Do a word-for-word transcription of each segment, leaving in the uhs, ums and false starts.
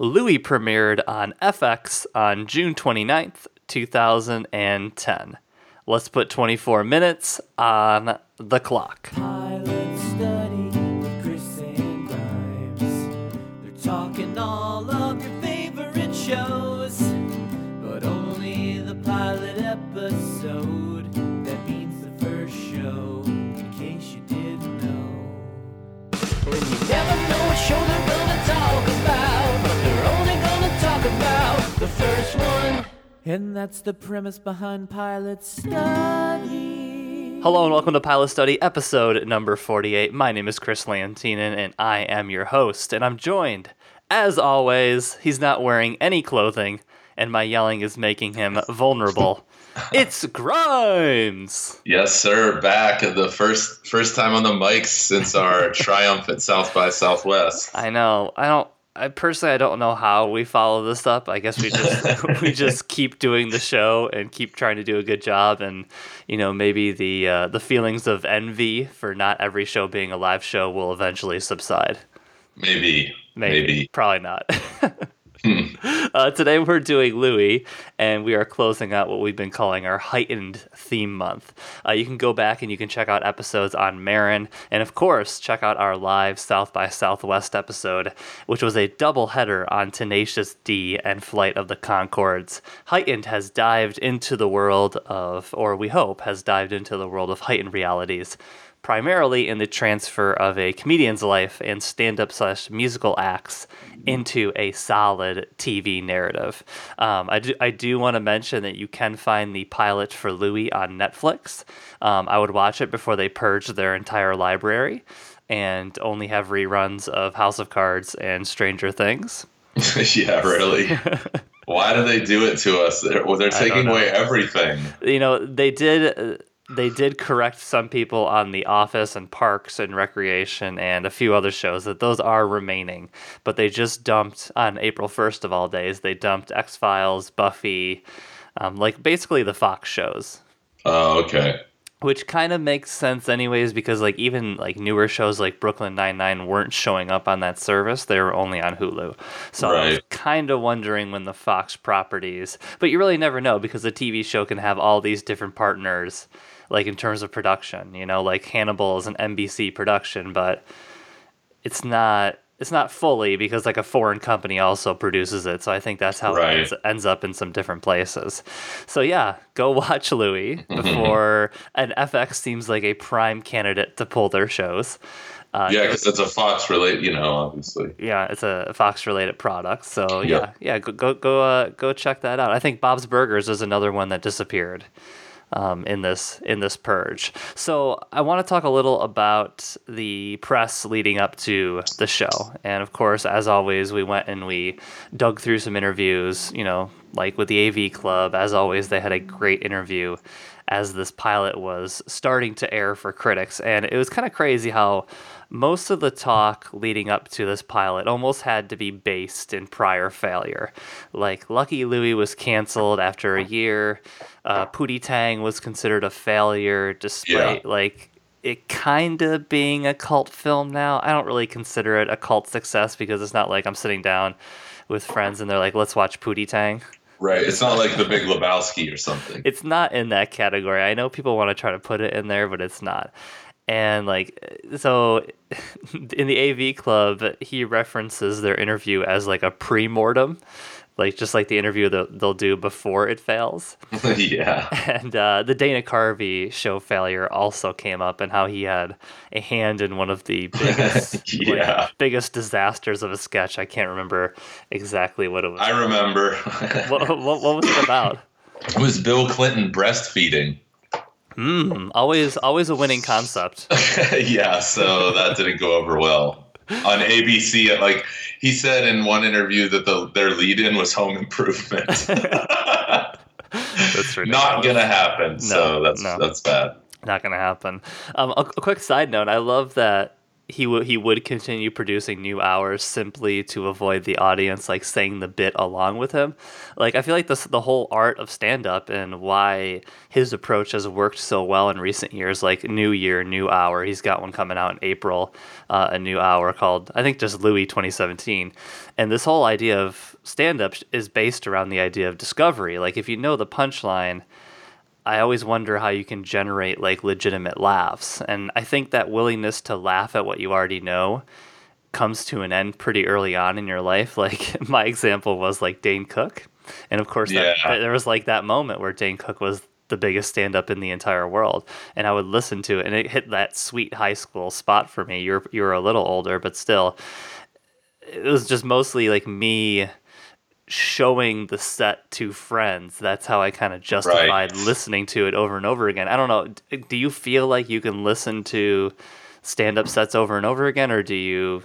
Louie premiered on F X on June twenty-ninth, two thousand ten. Let's put twenty-four minutes on the clock. Pilot study with Chris and Grimes. They're talking all of your favorite shows, but only the pilot episode. That means the first show, in case you didn't know. Well, you never know what show they're gonna talk about, but they're only gonna talk about the first one. And that's the premise behind Pilot Study. Hello and welcome to Pilot Study, episode number forty-eight. My name is Chris Lantinen, and I am your host. And I'm joined, as always, he's not wearing any clothing, and my yelling is making him vulnerable. It's Grimes! Yes, sir. Back at the first first time on the mic since our triumph at South by Southwest. I know. I don't... I personally, I don't know how we follow this up. I guess we just we just keep doing the show and keep trying to do a good job. And, you know, maybe the uh, the feelings of envy for not every show being a live show will eventually subside. Maybe. Maybe. Maybe. Probably not. hmm. uh, today we're doing Louie, and we are closing out what we've been calling our heightened theme month. Uh, you can go back and you can check out episodes on Marin, and of course, check out our live South by Southwest episode, which was a doubleheader on Tenacious D and Flight of the Conchords. Heightened has dived into the world of, or we hope, has dived into the world of heightened realities, primarily in the transfer of a comedian's life and stand-up slash musical acts into a solid T V narrative. Um, I do I do want to mention that you can find the pilot for Louie on Netflix. Um, I would watch it before they purge their entire library and only have reruns of House of Cards and Stranger Things. Yeah, really. Why do they do it to us? They're, well, they're taking away everything. You know, they did... They did correct some people on The Office and Parks and Recreation and a few other shows that those are remaining, but they just dumped on April first of all days. They dumped X-Files, Buffy, um, like basically the Fox shows. Oh, uh, okay. Which kind of makes sense anyways, because like even like newer shows like Brooklyn Nine-Nine weren't showing up on that service. They were only on Hulu. So right. I was kind of wondering when the Fox properties, but you really never know because a T V show can have all these different partners. Like in terms of production, you know, like Hannibal is an N B C production, but it's not it's not fully because like a foreign company also produces it. So I think that's how right. it ends, ends up in some different places. So yeah, go watch Louie before an F X seems like a prime candidate to pull their shows. Uh, yeah, because it's a Fox related, you know, obviously. Yeah, it's a Fox related product. So yeah, yep. yeah, go go go uh, go check that out. I think Bob's Burgers is another one that disappeared. Um, in this in this purge. So I want to talk a little about the press leading up to the show. And of course, as always, we went and we dug through some interviews, you know, like with the A V Club. As always, they had a great interview as this pilot was starting to air for critics. And it was kind of crazy how most of the talk leading up to this pilot almost had to be based in prior failure. Like, Lucky Louie was canceled after a year. Uh, Pootie Tang was considered a failure despite, yeah. like, it kind of being a cult film now. I don't really consider it a cult success because it's not like I'm sitting down with friends and they're like, let's watch Pootie Tang. Right, it's not like The Big Lebowski or something. It's not in that category. I know people want to try to put it in there, but it's not. And, like, so in the A V Club, he references their interview as, like, a pre-mortem, like, just like the interview that they'll do before it fails. Yeah. And uh, the Dana Carvey show failure also came up and how he had a hand in one of the biggest, yeah. like, biggest disasters of a sketch. I can't remember exactly what it was. I remember. what, what, what was it about? It was Bill Clinton breastfeeding. Mm, always, always a winning concept. Yeah, so that didn't go over well on A B C. Like he said in one interview that the, their lead-in was Home Improvement. That's ridiculous. Not gonna happen. No, so that's no. that's bad. Not gonna happen. Um, a, a quick side note: I love that. he would he would continue producing new hours simply to avoid the audience like saying the bit along with him. Like, I feel like this the whole art of stand up and why his approach has worked so well in recent years. Like new year, new hour. He's got one coming out in April, uh, a new hour called I think just Louis twenty seventeen. And this whole idea of stand up is based around the idea of discovery. Like if you know the punchline, I always wonder how you can generate like legitimate laughs. And I think that willingness to laugh at what you already know comes to an end pretty early on in your life. Like my example was like Dane Cook. And of course, yeah. that, there was like that moment where Dane Cook was the biggest stand-up in the entire world. And I would listen to it and it hit that sweet high school spot for me. You're, you're a little older, but still it was just mostly like me showing the set to friends. That's how I kind of justified right. listening to it over and over again. I don't know. Do you feel like you can listen to stand-up sets over and over again, or do you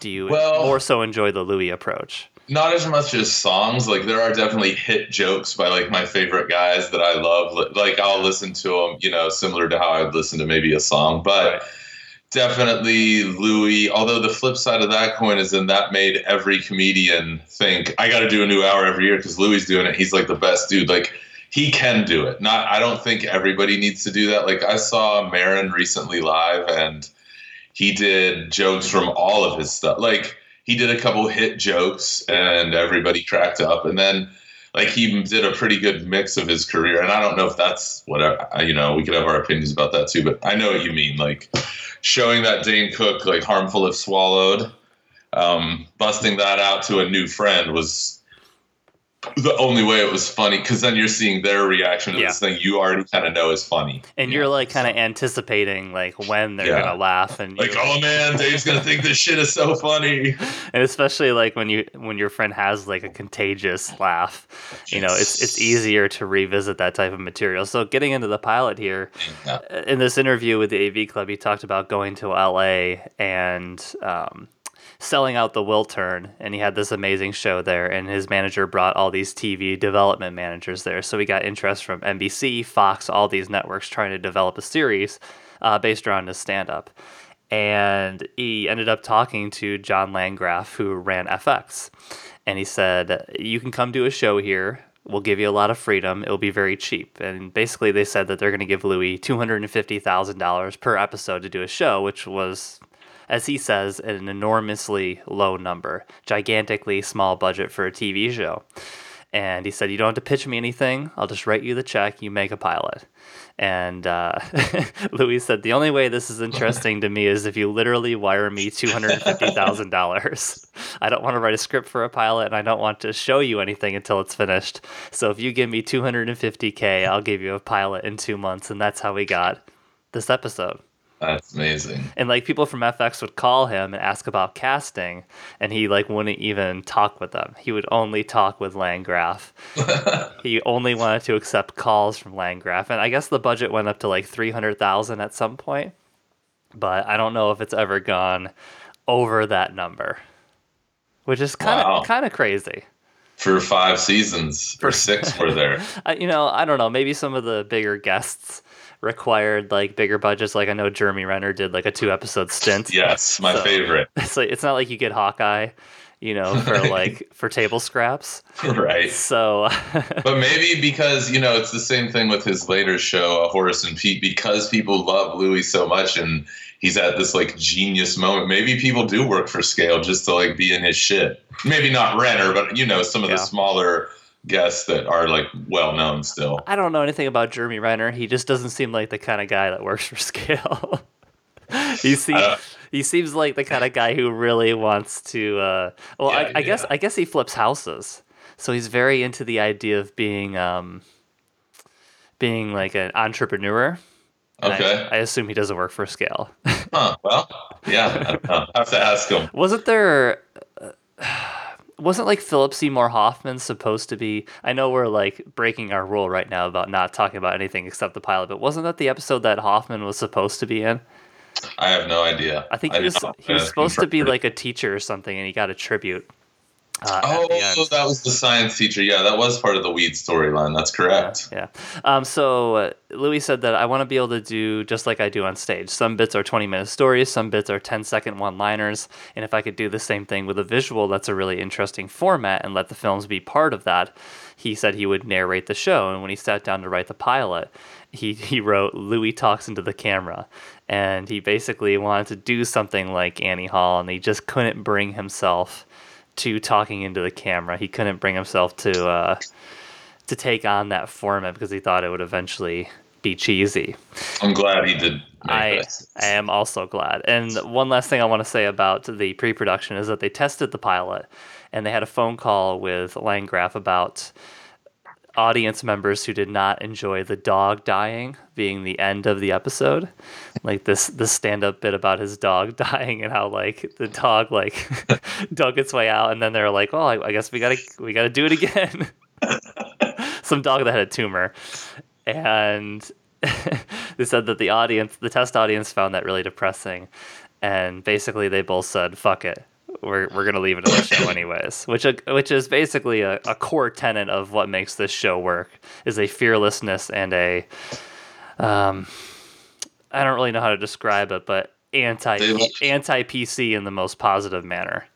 do you well, more so enjoy the Louis approach? Not as much as songs. Like there are definitely hit jokes by like my favorite guys that I love. Like I'll listen to them, you know, similar to how I'd listen to maybe a song, but. Right. Definitely Louis, although the flip side of that coin is then that made every comedian think, I got to do a new hour every year because Louis doing it. He's like the best dude. Like he can do it. Not, I don't think everybody needs to do that. Like I saw Marin recently live and he did jokes from all of his stuff. Like he did a couple hit jokes and everybody cracked up. And then like he did a pretty good mix of his career. And I don't know if that's whatever, you know, we could have our opinions about that too, but I know what you mean. Like showing that Dane Cook, like Harmful If Swallowed, um, busting that out to a new friend was the only way it was funny. Cause then you're seeing their reaction to yeah. this thing you already kind of know is funny. And yeah. you're like kind of anticipating like when they're yeah. going to laugh and like, oh man, Dave's going to think this shit is so funny. And especially like when you, when your friend has like a contagious laugh, you know, it's, it's easier to revisit that type of material. So getting into the pilot here yeah. in this interview with the A V Club, he talked about going to L A and, um, selling out the Will Turn, and he had this amazing show there, and his manager brought all these T V development managers there. So we got interest from N B C, Fox, all these networks trying to develop a series uh, based around his stand-up. And he ended up talking to John Landgraf, who ran F X, and he said, you can come do a show here. We'll give you a lot of freedom. It'll be very cheap. And basically they said that they're going to give Louis two hundred fifty thousand dollars per episode to do a show, which was... as he says, an enormously low number, gigantically small budget for a T V show. And he said, you don't have to pitch me anything. I'll just write you the check. You make a pilot. And uh, Louis said, the only way this is interesting to me is if you literally wire me two hundred fifty thousand dollars. I don't want to write a script for a pilot, and I don't want to show you anything until it's finished. So if you give me two hundred fifty thousand, I'll give you a pilot in two months. And that's how we got this episode. That's amazing. And like people from F X would call him and ask about casting, and he like wouldn't even talk with them. He would only talk with Landgraf. He only wanted to accept calls from Landgraf. And I guess the budget went up to like three hundred thousand at some point, but I don't know if it's ever gone over that number, which is kind of wow. kind of crazy. For five seasons or six were there. You know, I don't know. Maybe some of the bigger guests required like bigger budgets. Like I know Jeremy Renner did like a two episode stint. Yes, my so, favorite. It's like it's not like you get Hawkeye, you know, for like for table scraps. Right. So but maybe because, you know, it's the same thing with his later show, Horace and Pete, because people love Louis so much and he's at this like genius moment. Maybe people do work for scale just to like be in his shit. Maybe not Renner, but you know, some of yeah. the smaller guests that are like well known still. I don't know anything about Jeremy Renner. He just doesn't seem like the kind of guy that works for scale. he seems uh, he seems like the kind of guy who really wants to. Uh, well, yeah, I, I yeah. guess I guess he flips houses, so he's very into the idea of being um, being like an entrepreneur. Okay. I, I assume he doesn't work for scale. Huh. Well, yeah. I have to ask him. Wasn't there? Uh, Wasn't like Philip Seymour Hoffman supposed to be? I know we're like breaking our rule right now about not talking about anything except the pilot, but wasn't that the episode that Hoffman was supposed to be in? I have no idea. I think I he was he was supposed to be like a teacher or something, and he got a tribute. Uh, oh, so that was the science teacher. Yeah, that was part of the weed storyline. That's correct. Yeah. yeah. Um, so uh, Louis said that I want to be able to do just like I do on stage. Some bits are twenty-minute stories. Some bits are ten-second one-liners. And if I could do the same thing with a visual, that's a really interesting format, and let the films be part of that. He said he would narrate the show. And when he sat down to write the pilot, he, he wrote, Louis talks into the camera. And he basically wanted to do something like Annie Hall, and he just couldn't bring himself to talking into the camera. He couldn't bring himself to uh, to take on that format because he thought it would eventually be cheesy. I'm glad he did. I, I am also glad. And one last thing I want to say about the pre-production is that they tested the pilot, and they had a phone call with Landgraf about audience members who did not enjoy the dog dying being the end of the episode, like this this stand-up bit about his dog dying and how like the dog like dug its way out, and then they're like, oh, I guess we gotta we gotta do it again. Some dog that had a tumor, and they said that the audience the test audience found that really depressing, and basically they both said, fuck it, We're we're gonna leave it on the show anyways, which which is basically a, a core tenet of what makes this show work, is a fearlessness and a um I don't really know how to describe it, but anti anti P C in the most positive manner.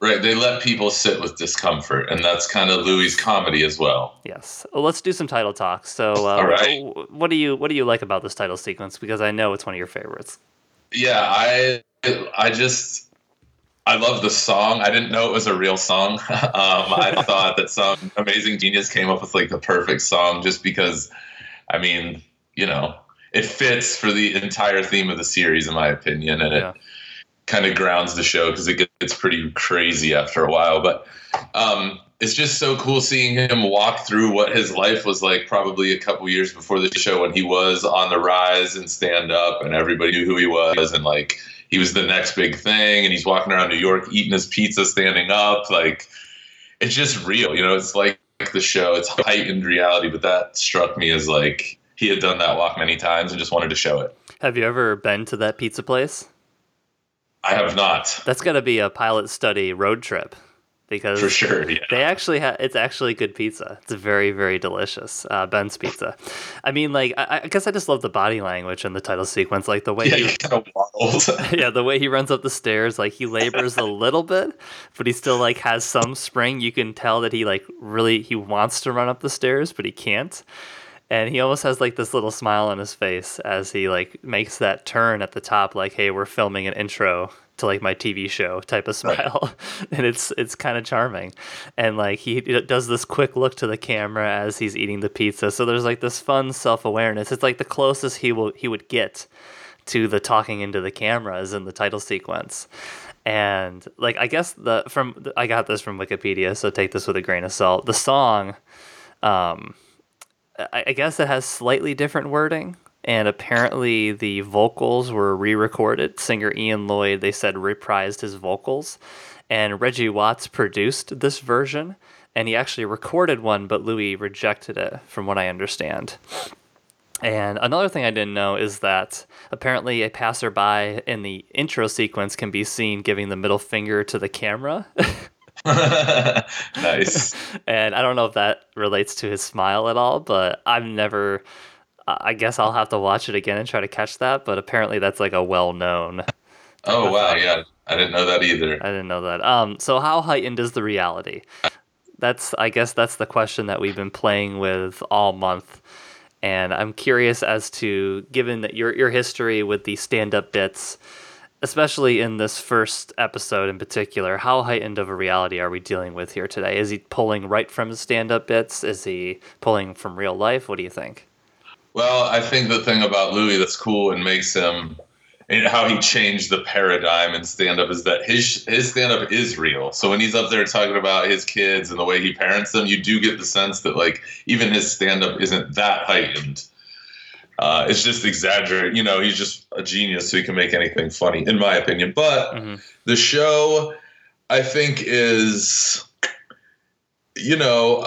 Right, they let people sit with discomfort, and that's kind of Louis' comedy as well. Yes, well, let's do some title talk. So, uh, all right, what do you what do you like about this title sequence? Because I know it's one of your favorites. Yeah, I I just. I love the song. I didn't know it was a real song. um, I thought that some amazing genius came up with like the perfect song, just because, I mean, you know, it fits for the entire theme of the series, in my opinion. And yeah. It kind of grounds the show because it gets pretty crazy after a while. But um, it's just so cool seeing him walk through what his life was like probably a couple years before the show, when he was on the rise and stand up and everybody knew who he was, and like, he was the next big thing, and he's walking around New York eating his pizza standing up. Like, it's just real, you know. It's like the show, it's heightened reality, but that struck me as like he had done that walk many times and just wanted to show it. Have you ever been to that pizza place? I have not. That's got to be a pilot study road trip, because for sure, yeah. They actually have, it's actually good pizza. It's very, very delicious. Uh, Ben's Pizza. I mean, like, I, I guess I just love the body language in the title sequence. Like the way yeah, he, he kind of waddles. Yeah, the way he runs up the stairs, like he labors a little bit, but he still like has some spring. You can tell that he like really, he wants to run up the stairs, but he can't. And he almost has like this little smile on his face as he like makes that turn at the top, like, hey, we're filming an intro to like my T V show type of smile. Right. And it's it's kind of charming. And like he does this quick look to the camera as he's eating the pizza. So there's like this fun self-awareness. It's like the closest he will he would get to the talking into the camera is in the title sequence. And like I guess the from I got this from Wikipedia, so take this with a grain of salt. The song um I guess it has slightly different wording, and apparently the vocals were re-recorded. Singer Ian Lloyd, they said, reprised his vocals, and Reggie Watts produced this version, and he actually recorded one, but Louis rejected it, from what I understand. And another thing I didn't know is that apparently a passerby in the intro sequence can be seen giving the middle finger to the camera. Nice. And I don't know if that relates to his smile at all, but I've never, I guess I'll have to watch it again and try to catch that, but apparently that's like a well-known. Oh wow, thing. Yeah, I didn't know that either. I didn't know that. Um so how heightened is the reality? That's I guess that's the question that we've been playing with all month, and I'm curious as to, given that your your history with the stand-up bits, especially in this first episode in particular, how heightened of a reality are we dealing with here today? Is he pulling right from his stand-up bits? Is he pulling from real life? What do you think? Well, I think the thing about Louis that's cool and makes him, and how he changed the paradigm in stand-up, is that his his stand-up is real. So when he's up there talking about his kids and the way he parents them, you do get the sense that like even his stand-up isn't that heightened. Uh, it's just exaggerated. You know, he's just a genius, so he can make anything funny, in my opinion. But mm-hmm. The show, I think, is, you know,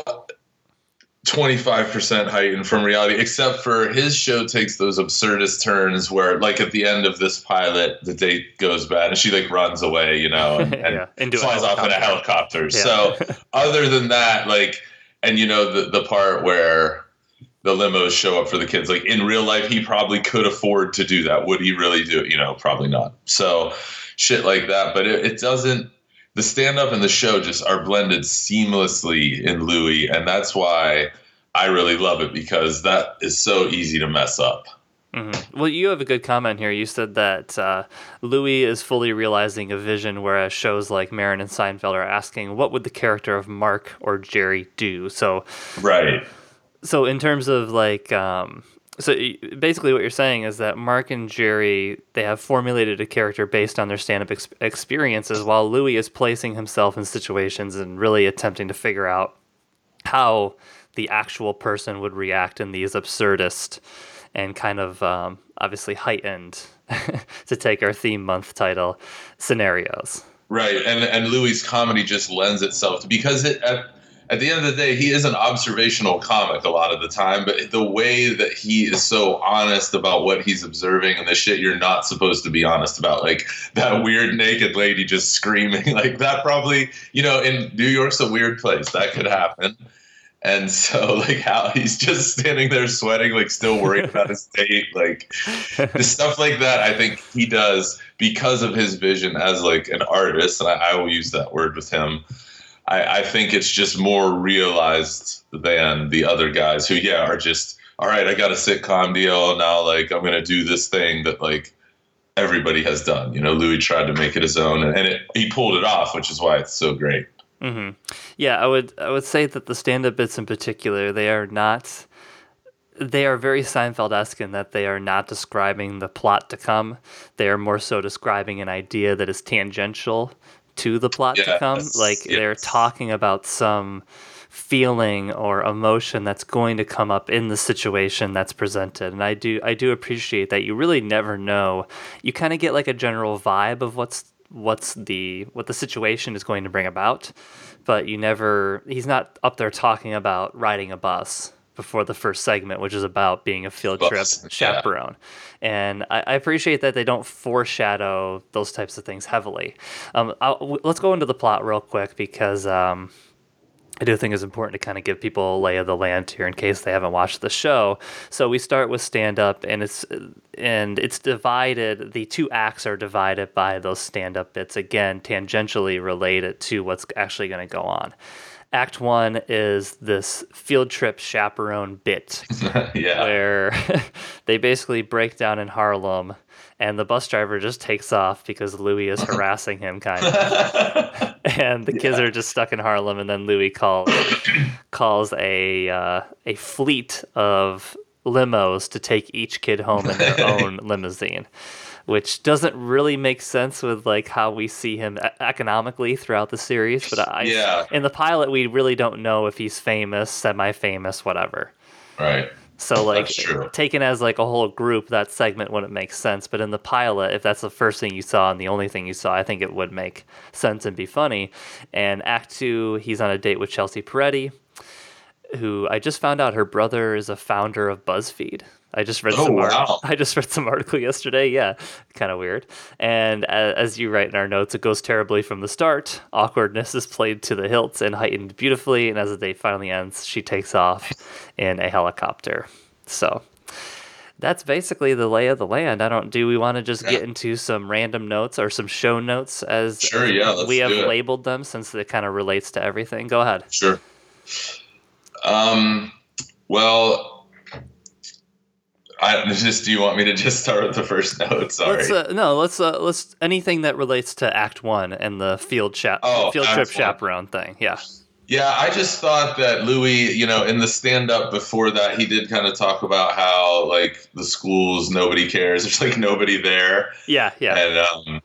twenty-five percent heightened from reality, except for his show takes those absurdist turns where, like, at the end of this pilot, the date goes bad and she, like, runs away, you know, and, and, yeah, and flies off in a helicopter. Yeah. So other than that, like, and, you know, the, the part where the limos show up for the kids, like, in real life, he probably could afford to do that. Would he really do it? You know, probably not. So shit like that. But it, it doesn't. The stand-up and the show just are blended seamlessly in Louie, and that's why I really love it, because that is so easy to mess up. Mm-hmm. Well, you have a good comment here. You said that uh, Louie is fully realizing a vision, whereas shows like Marin and Seinfeld are asking, what would the character of Mark or Jerry do? So, right. So in terms of, like... Um, So basically what you're saying is that Mark and Jerry, they have formulated a character based on their stand-up ex- experiences, while Louie is placing himself in situations and really attempting to figure out how the actual person would react in these absurdist and kind of um, obviously heightened, to take our theme month title, scenarios. Right, and, and Louie's comedy just lends itself, because it... Uh, At the end of the day, he is an observational comic a lot of the time, but the way that he is so honest about what he's observing and the shit you're not supposed to be honest about, like that weird naked lady just screaming, like that probably, you know, in New York's a weird place, that could happen. And so, like, how he's just standing there sweating, like, still worried about his date. Like, the stuff like that, I think he does because of his vision as, like, an artist, and I, I will use that word with him. I, I think it's just more realized than the other guys who, yeah, are just, all right, I got a sitcom deal now. Like, I'm going to do this thing that, like, everybody has done. You know, Louie tried to make it his own, and it, he pulled it off, which is why it's so great. Mm-hmm. Yeah, I would I would say that the stand-up bits in particular, they are not... They are very Seinfeld-esque in that they are not describing the plot to come. They are more so describing an idea that is tangential to the plot yes, to come. Like yes. They're talking about some feeling or emotion that's going to come up in the situation that's presented. And I do, I do appreciate that. You really never know. You kind of get like a general vibe of what's, what's the, what the situation is going to bring about, but you never, he's not up there talking about riding a bus before the first segment, which is about being a field trip Oops, chaperone. Yeah. And I, I appreciate that they don't foreshadow those types of things heavily. Um, I'll, let's go into the plot real quick, because um, I do think it's important to kind of give people a lay of the land here in case they haven't watched the show. So we start with stand-up, and it's and it's divided. The two acts are divided by those stand-up bits, again, tangentially related to what's actually going to go on. Act one is this field trip chaperone bit yeah. where they basically break down in Harlem and the bus driver just takes off because Louie is harassing him, kind of. And the kids yeah. are just stuck in Harlem, and then Louie calls, calls a, uh, a fleet of limos to take each kid home in their own limousine, which doesn't really make sense with, like, how we see him economically throughout the series. But I, yeah. in the pilot, we really don't know if he's famous, semi-famous, whatever. Right. So, like, taken as, like, a whole group, that segment wouldn't make sense. But in the pilot, if that's the first thing you saw and the only thing you saw, I think it would make sense and be funny. And Act two, he's on a date with Chelsea Peretti, who I just found out her brother is a founder of BuzzFeed. I just read oh, some art- wow. I just read some article yesterday. Yeah, kind of weird. And as, as you write in our notes, it goes terribly from the start. Awkwardness is played to the hilt and heightened beautifully. And as the day finally ends, she takes off in a helicopter. So that's basically the lay of the land. I don't. Do we want to just yeah. get into some random notes or some show notes as sure, yeah, let's we have do it. labeled them, since it kind of relates to everything? Go ahead. Sure. Um. Well. I just. Do you want me to just start with the first note? Sorry. Let's, uh, no. Let's. Uh, let's. Anything that relates to Act One and the field cha- oh, field trip one. chaperone thing. Yeah. Yeah. I just thought that Louie, you know, in the stand-up before that, he did kind of talk about how, like, the schools, nobody cares. There's, like, nobody there. Yeah. Yeah. And um,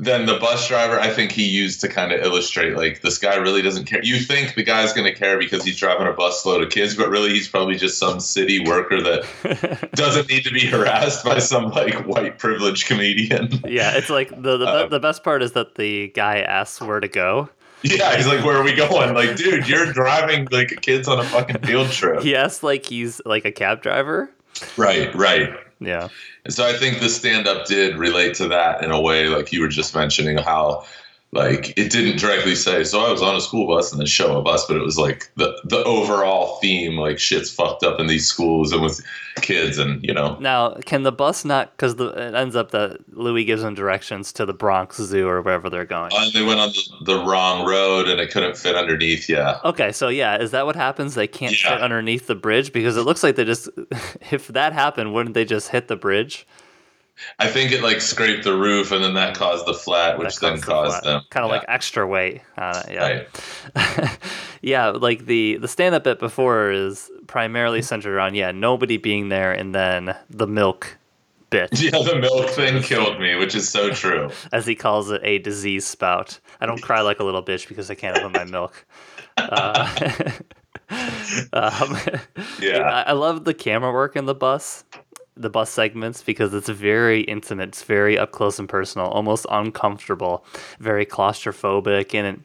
then the bus driver, I think he used to kind of illustrate, like, this guy really doesn't care. You think the guy's going to care because he's driving a bus load of kids, but really he's probably just some city worker that doesn't need to be harassed by some, like, white privileged comedian. Yeah, it's like the the, um, the best part is that the guy asks where to go. Yeah, he's like, where are we going? Like, dude, you're driving like kids on a fucking field trip. Yes, like he's like a cab driver. Right, right. Yeah. And so I think the stand-up did relate to that in a way, like you were just mentioning how, like, it didn't directly say, so I was on a school bus and the show a bus, but it was like the, the overall theme, like shit's fucked up in these schools and with kids and, you know. Now, can the bus not, because it ends up that Louis gives them directions to the Bronx Zoo or wherever they're going. And they went on the, the wrong road and it couldn't fit underneath, yeah. Okay, so yeah, is that what happens? They can't yeah. fit underneath the bridge? Because it looks like they just, if that happened, wouldn't they just hit the bridge? I think it like scraped the roof and then that caused the flat, which then caused them kind of yeah. like extra weight. Uh, yeah. Right. yeah. Like the, the stand up bit before is primarily centered around, yeah, nobody being there. And then the milk bit. Yeah. The milk thing killed me, which is so true. As he calls it, a disease spout. I don't cry like a little bitch because I can't open my milk. Uh, um, yeah. I, I love the camera work in the bus. the bus segments, because it's very intimate, it's very up close and personal, almost uncomfortable, very claustrophobic, and it,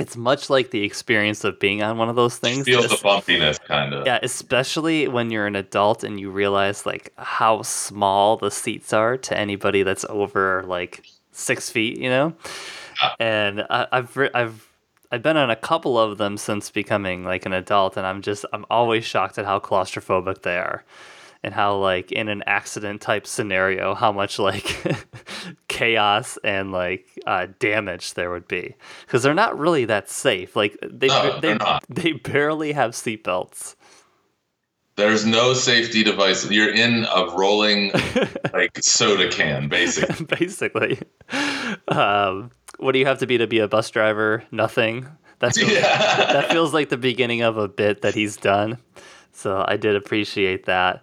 it's much like the experience of being on one of those things. You feel the bumpiness, kind of. Yeah, especially when you're an adult and you realize like how small the seats are to anybody that's over like six feet, you know. Yeah. And I, I've I've I've been on a couple of them since becoming like an adult, and I'm just I'm always shocked at how claustrophobic they are. And how, like, in an accident-type scenario, how much, like, chaos and, like, uh, damage there would be. Because they're not really that safe. Like, they no, they, they barely have seatbelts. There's no safety device. You're in a rolling, like, soda can, basically. basically. Um, what do you have to be to be a bus driver? Nothing. That feels, yeah. that feels like the beginning of a bit that he's done. So I did appreciate that.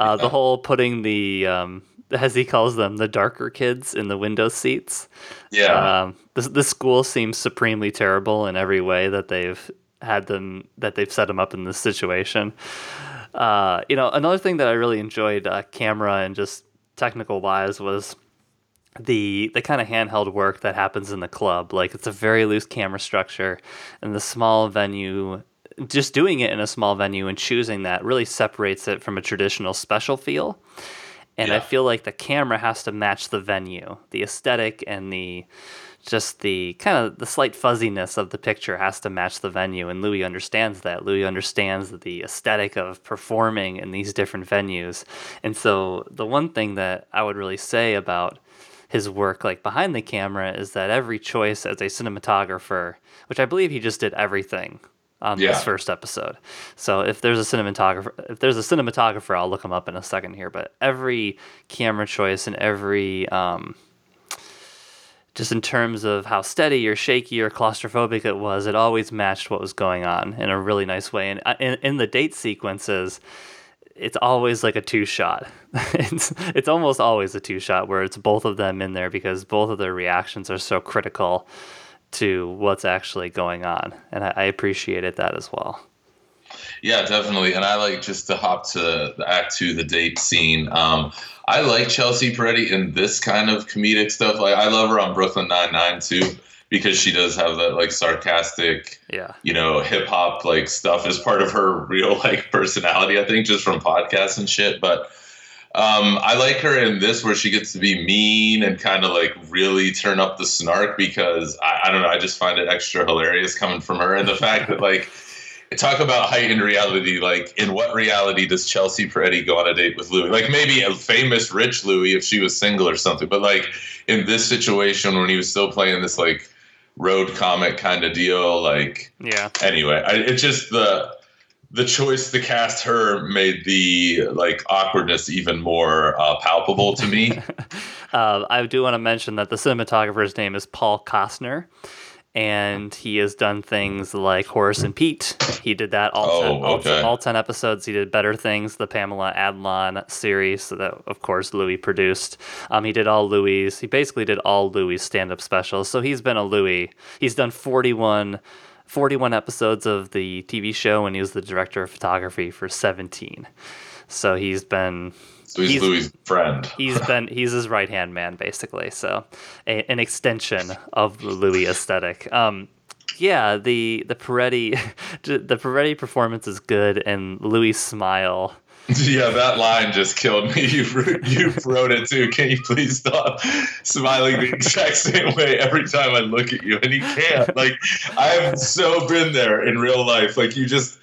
Uh, yeah. The whole putting the, um, as he calls them, the darker kids in the window seats. Yeah. Um, this, this school seems supremely terrible in every way that they've had them, that they've set them up in this situation. Uh, you know, another thing that I really enjoyed uh, camera and just technical wise was the the kind of handheld work that happens in the club. Like it's a very loose camera structure and the small venue. Just doing it in a small venue and choosing that really separates it from a traditional special feel. And yeah. I feel like the camera has to match the venue, the aesthetic and the, just the kind of the slight fuzziness of the picture has to match the venue. And Louis understands that. Louis understands the aesthetic of performing in these different venues. And so the one thing that I would really say about his work like behind the camera is that every choice as a cinematographer, which I believe he just did everything on yeah. this first episode. So if there's a cinematographer, if there's a cinematographer, I'll look him up in a second here, but every camera choice and every, um, just in terms of how steady or shaky or claustrophobic it was, it always matched what was going on in a really nice way. And in, in the date sequences, it's always like a two shot. it's, it's almost always a two shot where it's both of them in there because both of their reactions are so critical to what's actually going on. And I, I appreciated that as well. Yeah, definitely. And I like just to hop to the act two, the date scene. Um, I like Chelsea Peretti in this kind of comedic stuff. Like I love her on Brooklyn Nine-Nine too, because she does have that like sarcastic, yeah. you know, hip hop like stuff as part of her real like personality, I think just from podcasts and shit. But Um, I like her in this where she gets to be mean and kind of like really turn up the snark because I, I don't know. I just find it extra hilarious coming from her. And the fact that like talk about heightened reality, like in what reality does Chelsea Peretti go on a date with Louis? Like maybe a famous rich Louis if she was single or something. But like in this situation when he was still playing this like road comic kind of deal, like yeah. anyway, I, it's just the. The choice to cast her made the like awkwardness even more uh, palpable to me. uh, I do want to mention that the cinematographer's name is Paul Costner, and he has done things like Horace and Pete. He did that all, oh, ten, all, okay. ten, all ten episodes. He did Better Things, the Pamela Adlon series that, of course, Louis produced. Um, he did all Louis. He basically did all Louis stand-up specials. So he's been a Louis. He's done forty-one. forty-one episodes of the T V show, and he was the director of photography for seventeen. So he's been... So he's, he's Louis' friend. he's been he's his right-hand man, basically. So a, an extension of the Louis aesthetic. Um, yeah, the the Peretti the Peretti performance is good, and Louis' smile. Yeah, that line just killed me. You you wrote it too. Can you please stop smiling the exact same way every time I look at you? And he can't. Like, I've so been there in real life. Like, you just,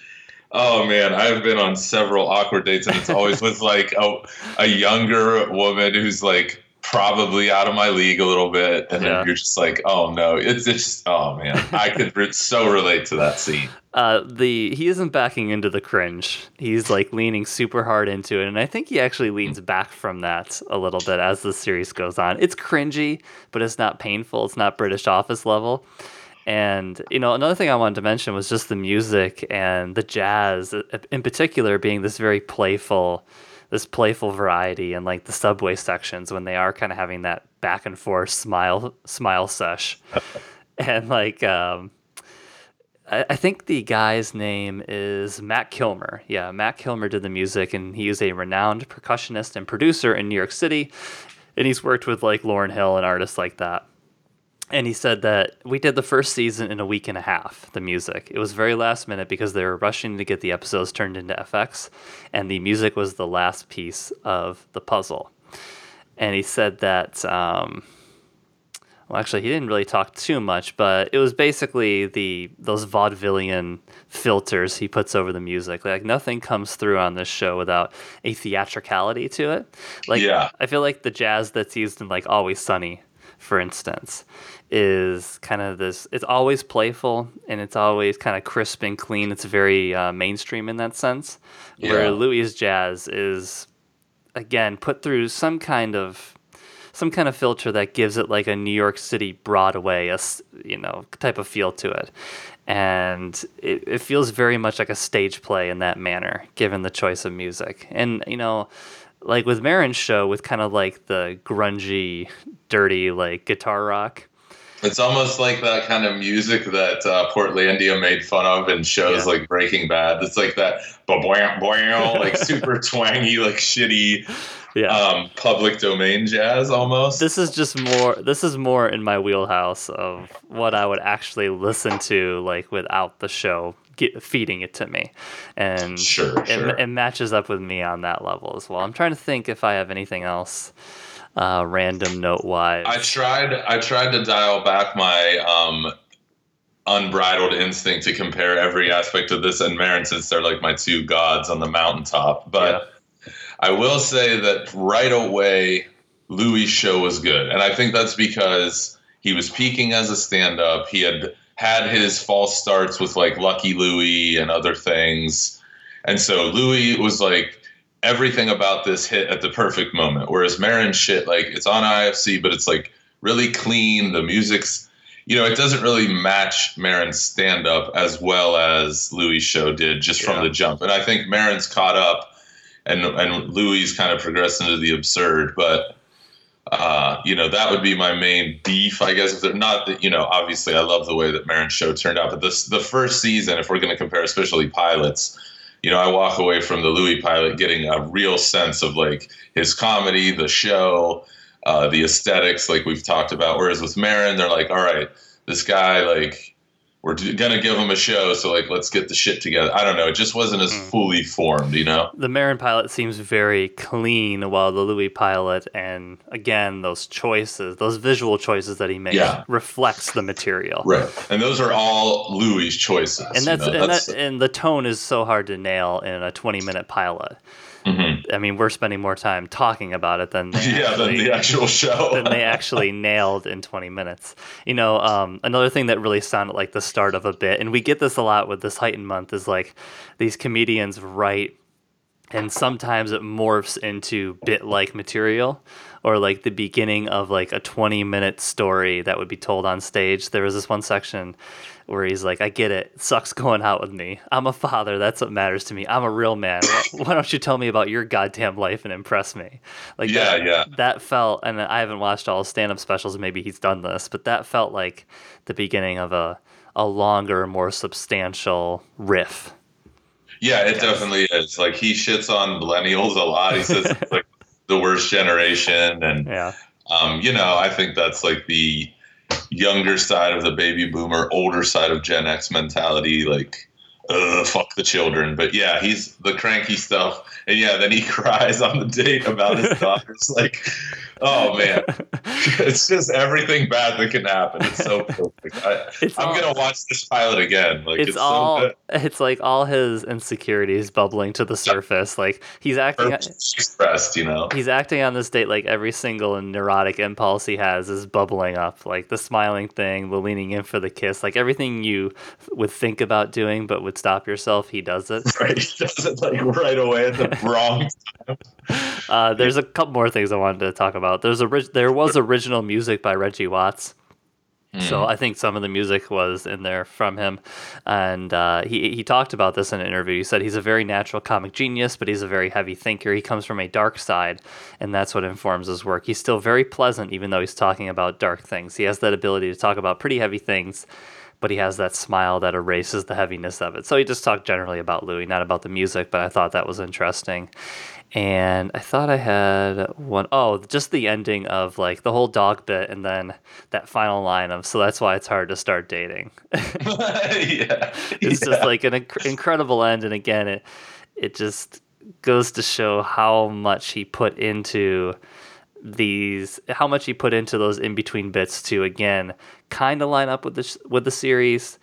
oh man, I've been on several awkward dates, and it's always with like a, a younger woman who's like probably out of my league a little bit, and yeah. then you're just like, oh no, it's it's just, oh man, I could re- so relate to that scene. Uh, the he isn't backing into the cringe. He's like leaning super hard into it, and I think he actually leans back from that a little bit as the series goes on. It's cringy, but it's not painful. It's not British Office level. And you know, another thing I wanted to mention was just the music and the jazz, in particular, being this very playful, this playful variety, and like the subway sections when they are kind of having that back and forth smile, smile sesh, and like. Um, I think the guy's name is Matt Kilmer. Yeah, Matt Kilmer did the music, and he is a renowned percussionist and producer in New York City, and he's worked with like Lauryn Hill and artists like that. And he said that we did the first season in a week and a half, the music. It was very last minute because they were rushing to get the episodes turned into F X, and the music was the last piece of the puzzle. And he said that... Um, Well, actually, he didn't really talk too much, but it was basically the those vaudevillian filters he puts over the music. Like, nothing comes through on this show without a theatricality to it. Like, yeah. I feel like the jazz that's used in, like, Always Sunny, for instance, is kind of this... It's always playful, and it's always kind of crisp and clean. It's very uh, mainstream in that sense, yeah. Where Louis' jazz is, again, put through some kind of... some kind of filter that gives it like a New York City Broadway, a, you know, type of feel to it. And it, it feels very much like a stage play in that manner, given the choice of music. And, you know, like with Marin's show, with kind of like the grungy, dirty, like guitar rock. It's almost like that kind of music that uh, Portlandia made fun of in shows yeah. like Breaking Bad. It's like that ba-boing, boing, like super twangy, like shitty... Yeah. Um, public domain jazz almost. This is just more this is more in my wheelhouse of what I would actually listen to, like, without the show get, feeding it to me. And sure, it, sure. it matches up with me on that level as well. I'm trying to think if I have anything else uh, random note wise. I tried I tried to dial back my um, unbridled instinct to compare every aspect of this and Marin, since they're like my two gods on the mountaintop, but yeah. I will say that right away, Louis' show was good. And I think that's because he was peaking as a stand-up. He had had his false starts with, like, Lucky Louie and other things. And so Louis was, like, everything about this hit at the perfect moment. Whereas Marin's shit, like, it's on I F C, but it's, like, really clean. The music's, you know, it doesn't really match Marin's stand-up as well as Louis' show did just from yeah. the jump. And I think Marin's caught up. And and Louis kind of progressed into the absurd, but uh, you know, that would be my main beef, I guess. If they're not that, you know, obviously I love the way that Marin's show turned out, but this the first season, if we're going to compare, especially pilots, you know, I walk away from the Louis pilot getting a real sense of like his comedy, the show, uh, the aesthetics, like we've talked about. Whereas with Marin, they're like, all right, this guy, like, we're gonna give him a show, so like, let's get the shit together. I don't know. It just wasn't as mm. fully formed, you know. The Marin pilot seems very clean, while the Louis pilot, and again, those choices, those visual choices that he makes, yeah. reflects the material. Right, and those are all Louis' choices. And that's, you know? and, that's that, and the tone is so hard to nail in a twenty-minute pilot. Mm-hmm. I mean, we're spending more time talking about it than they yeah, actually, than the actual show than they actually nailed in twenty minutes. You know, um, another thing that really sounded like the start of a bit, and we get this a lot with this heightened month, is like these comedians write, and sometimes it morphs into bit-like material, or like the beginning of like a twenty-minute story that would be told on stage. There was this one section where he's like, I get it. It sucks going out with me. I'm a father. That's what matters to me. I'm a real man. Why don't you tell me about your goddamn life and impress me? Like, yeah, that, yeah. that felt, and I haven't watched all stand-up specials. Maybe he's done this, but that felt like the beginning of a, a longer, more substantial riff. Yeah, it definitely is. Like, he shits on millennials a lot. He says it's like the worst generation. And, yeah. um, you know, I think that's like the... younger side of the baby boomer, older side of Gen X mentality, like, ugh, fuck the children. But yeah, he's the cranky stuff. And yeah, then he cries on the date about his daughters. Like, oh man, it's just everything bad that can happen. It's so perfect. I, it's I'm all, gonna watch this pilot again. Like, it's, it's all, so it's like all his insecurities bubbling to the surface. Like, he's acting expressed, you know. He's acting on this date like every single neurotic impulse he has is bubbling up. Like the smiling thing, the leaning in for the kiss, like everything you would think about doing but would stop yourself. He does it. Right, he does it like right away at the wrong time. Uh, there's a couple more things I wanted to talk about. There's a there was original music by Reggie Watts, mm. so I think some of the music was in there from him, and uh, he he talked about this in an interview. He said he's a very natural comic genius, but he's a very heavy thinker. He comes from a dark side, and that's what informs his work. He's still very pleasant, even though he's talking about dark things. He has that ability to talk about pretty heavy things, but he has that smile that erases the heaviness of it. So he just talked generally about Louis, not about the music, but I thought that was interesting. And I thought I had one. Oh, just the ending of like the whole dog bit, and then that final line of, so that's why it's hard to start dating. yeah. It's yeah. just like an inc- incredible end. And again, it, it just goes to show how much he put into these, how much he put into those in-between bits to, again, kind of line up with the, with the series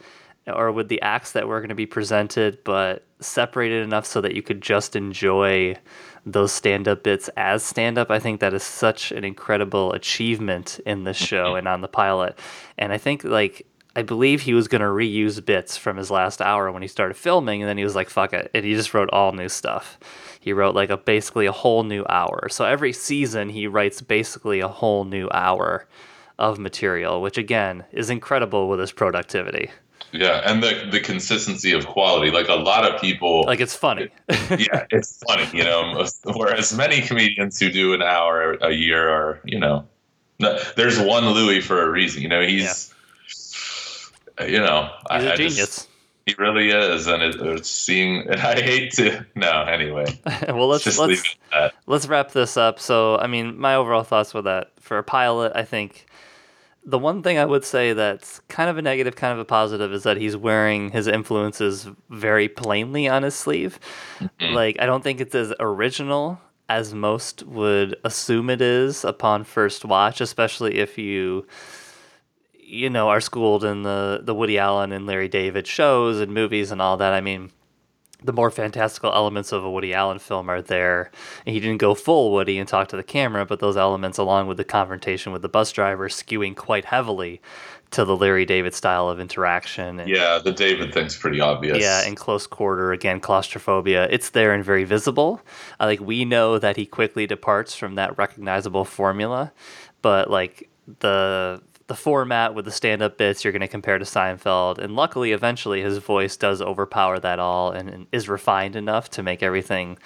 or with the acts that were going to be presented, but separated enough so that you could just enjoy those stand-up bits as stand-up. I think that is such an incredible achievement in this show and on the pilot. And I think, like, I believe he was going to reuse bits from his last hour when he started filming, and then he was like, fuck it, and he just wrote all new stuff. He wrote like a basically a whole new hour. So every season he writes basically a whole new hour of material, which again is incredible with his productivity. Yeah, and the the consistency of quality. Like, a lot of people... Like, it's funny. yeah, it's funny, you know? Whereas many comedians who do an hour a year are, you know... There's one Louis for a reason, you know? He's... Yeah. You know... He's I, a I genius. Just, he really is, and it, it's seeing... And I hate to... No, anyway. well, let's just let's, leave it at that. Let's wrap this up. So, I mean, my overall thoughts with that. For a pilot, I think... The one thing I would say that's kind of a negative, kind of a positive, is that he's wearing his influences very plainly on his sleeve. Mm-hmm. Like, I don't think it's as original as most would assume it is upon first watch, especially if you, you know, are schooled in the, the Woody Allen and Larry David shows and movies and all that. I mean, the more fantastical elements of a Woody Allen film are there. And he didn't go full Woody and talk to the camera, but those elements, along with the confrontation with the bus driver, skewing quite heavily to the Larry David style of interaction. And, yeah, the David thing's pretty obvious. Yeah, in close quarter, again, claustrophobia. It's there and very visible. I think we know that he quickly departs from that recognizable formula, but like the... the format with the stand-up bits you're going to compare to Seinfeld, and luckily eventually his voice does overpower that all and, and is refined enough to make everything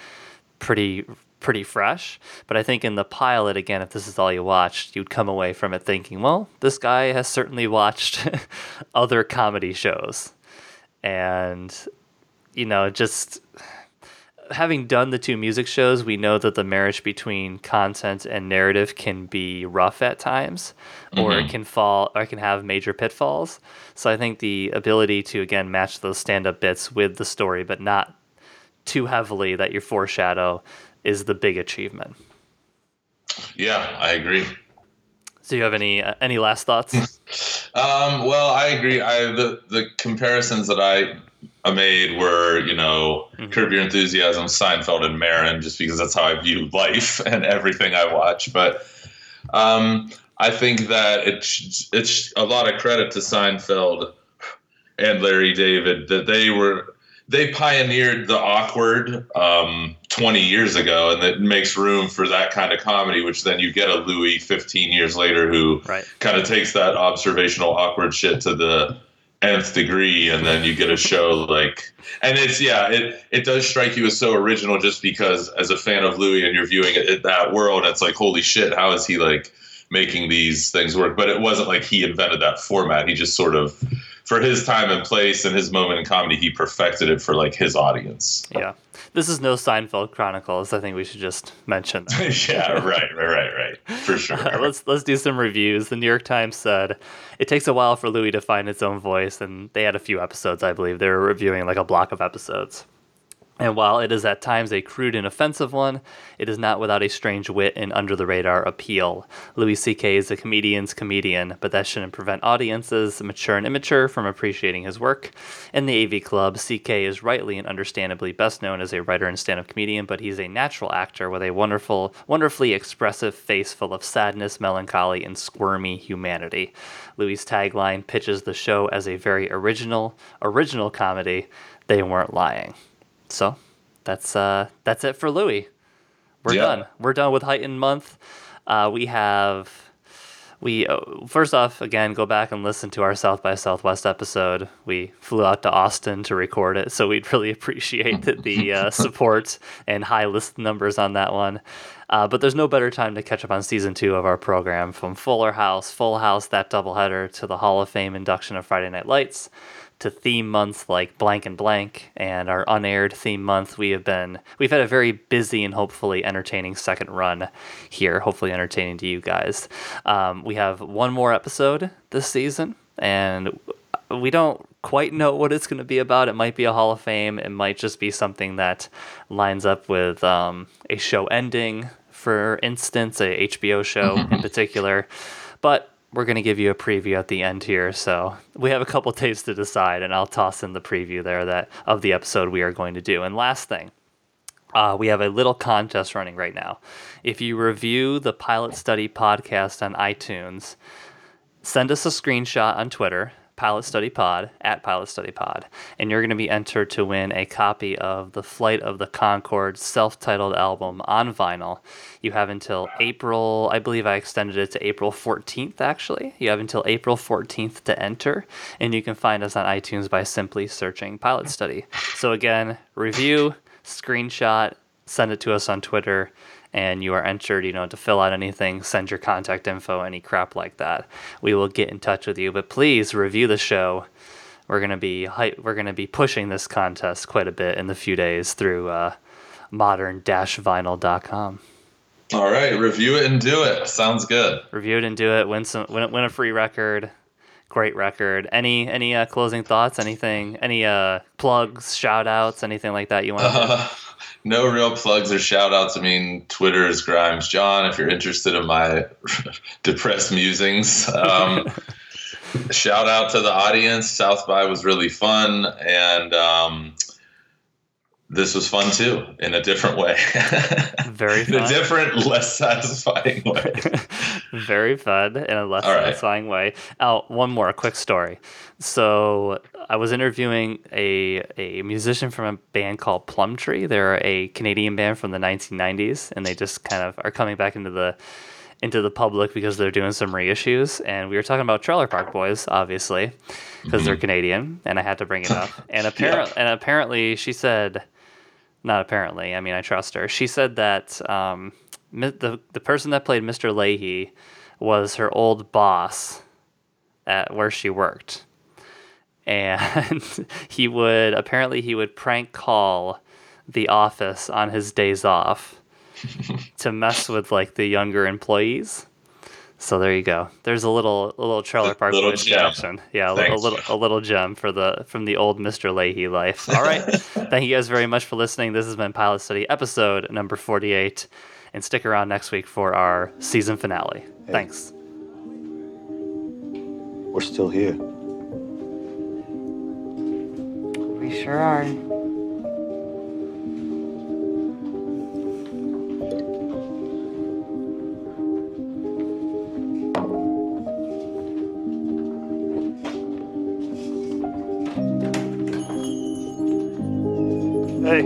pretty pretty fresh. But I think in the pilot, again, if this is all you watched, you'd come away from it thinking, well, this guy has certainly watched other comedy shows. And, you know, just having done the two music shows, we know that the marriage between content and narrative can be rough at times, or mm-hmm. it can fall, or it can have major pitfalls. So I think the ability to, again, match those stand-up bits with the story, but not too heavily that you foreshadow, is the big achievement. Yeah, I agree. So you have any uh, any last thoughts? um, well, I agree. I the, the comparisons that I... I made were, you know, mm-hmm. Curb Your Enthusiasm, Seinfeld, and Marin, just because that's how I view life and everything I watch. But um, I think that it's it's a lot of credit to Seinfeld and Larry David that they were they pioneered the awkward um, twenty years ago, and that makes room for that kind of comedy, which then you get a Louis fifteen years later who right. kind of takes that observational awkward shit to the nth degree, and then you get a show like, and it's yeah it it does strike you as so original, just because as a fan of Louis and you're viewing it in that world, it's like, holy shit, how is he like making these things work? But it wasn't like he invented that format. He just sort of for his time and place and his moment in comedy, he perfected it for like his audience. Yeah. This is no Seinfeld Chronicles. I think we should just mention that. Yeah, right, right, right, right. For sure. Uh, let's let's do some reviews. The New York Times said, it takes a while for Louis to find its own voice, and they had a few episodes, I believe. They were reviewing like a block of episodes. And while it is at times a crude and offensive one, it is not without a strange wit and under-the-radar appeal. Louis C K is a comedian's comedian, but that shouldn't prevent audiences, mature and immature, from appreciating his work. In the A V Club, C K is rightly and understandably best known as a writer and stand-up comedian, but he's a natural actor with a wonderful, wonderfully expressive face full of sadness, melancholy, and squirmy humanity. Louis' tagline pitches the show as a very original, original comedy. They weren't lying. So that's uh, that's it for Louis. We're yeah. done. We're done with Heightened Month. Uh, we have, we uh, first off, again, go back and listen to our South by Southwest episode. We flew out to Austin to record it, so we'd really appreciate the, the uh, support and high list numbers on that one. Uh, but there's no better time to catch up on season two of our program, from Fuller House, Full House, that doubleheader, to the Hall of Fame induction of Friday Night Lights, to theme months like blank and blank and our unaired theme month. We have been, we've had a very busy and hopefully entertaining second run here, hopefully entertaining to you guys. Um, we have one more episode this season, and we don't quite know what it's going to be about. It might be a Hall of Fame. It might just be something that lines up with um, a show ending, for instance, a H B O show in particular. But we're going to give you a preview at the end here, so we have a couple days to decide, and I'll toss in the preview there that of the episode we are going to do. And last thing, uh, we have a little contest running right now. If you review the Pilot Study podcast on iTunes, send us a screenshot on Twitter, Pilot Study Pod, at Pilot Study Pod, and you're going to be entered to win a copy of the Flight of the Conchords self-titled album on vinyl. You have until April, I believe I extended it to April fourteenth, actually. You have until April fourteenth to enter, and you can find us on iTunes by simply searching Pilot Study. So again, review, screenshot, send it to us on Twitter, and you are entered, you know, to fill out anything, send your contact info, any crap like that. We will get in touch with you, but please review the show. We're gonna be hype, we're gonna be pushing this contest quite a bit in the few days through uh, modern dash vinyl dot com. All right, review it and do it. Sounds good. Review it and do it. Win some, win, win a free record. Great record. Any any uh, closing thoughts? Anything? Any uh, plugs? Shout outs? Anything like that you want to uh. do? No real plugs or shout-outs. I mean, Twitter is Grimes John, if you're interested in my depressed musings. Um, shout-out to the audience. South by was really fun, and um, this was fun, too, in a different way. Very fun. In a different, less satisfying way. Very fun in a less All satisfying right. way. Oh, one more, a quick story. So I was interviewing a, a musician from a band called Plumtree. They're a Canadian band from the nineteen nineties, and they just kind of are coming back into the into the public because they're doing some reissues. And we were talking about Trailer Park Boys, obviously, because mm-hmm. they're Canadian, and I had to bring it up. And apparently, yeah. and apparently, she said, not apparently, I mean, I trust her. She said that um, the the person that played Mister Leahy was her old boss at where she worked. And he would, apparently he would prank call the office on his days off to mess with like the younger employees. So there you go. There's a little, a little Trailer Park Boys connection. Yeah, a, a little, a little gem for the from the old Mister Leahy life. All right, thank you guys very much for listening. This has been Pilot Study episode number forty-eight, and stick around next week for our season finale. Hey. Thanks. We're still here. We sure are. Hey.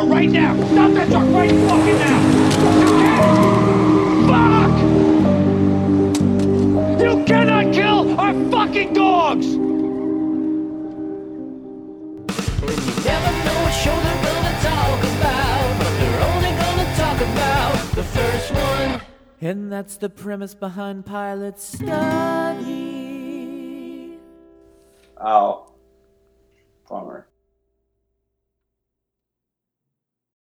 Right now! Stop that truck right fucking now! You can't! Fuck! You cannot kill our fucking dogs! And that's the premise behind Pilot Study. Oh.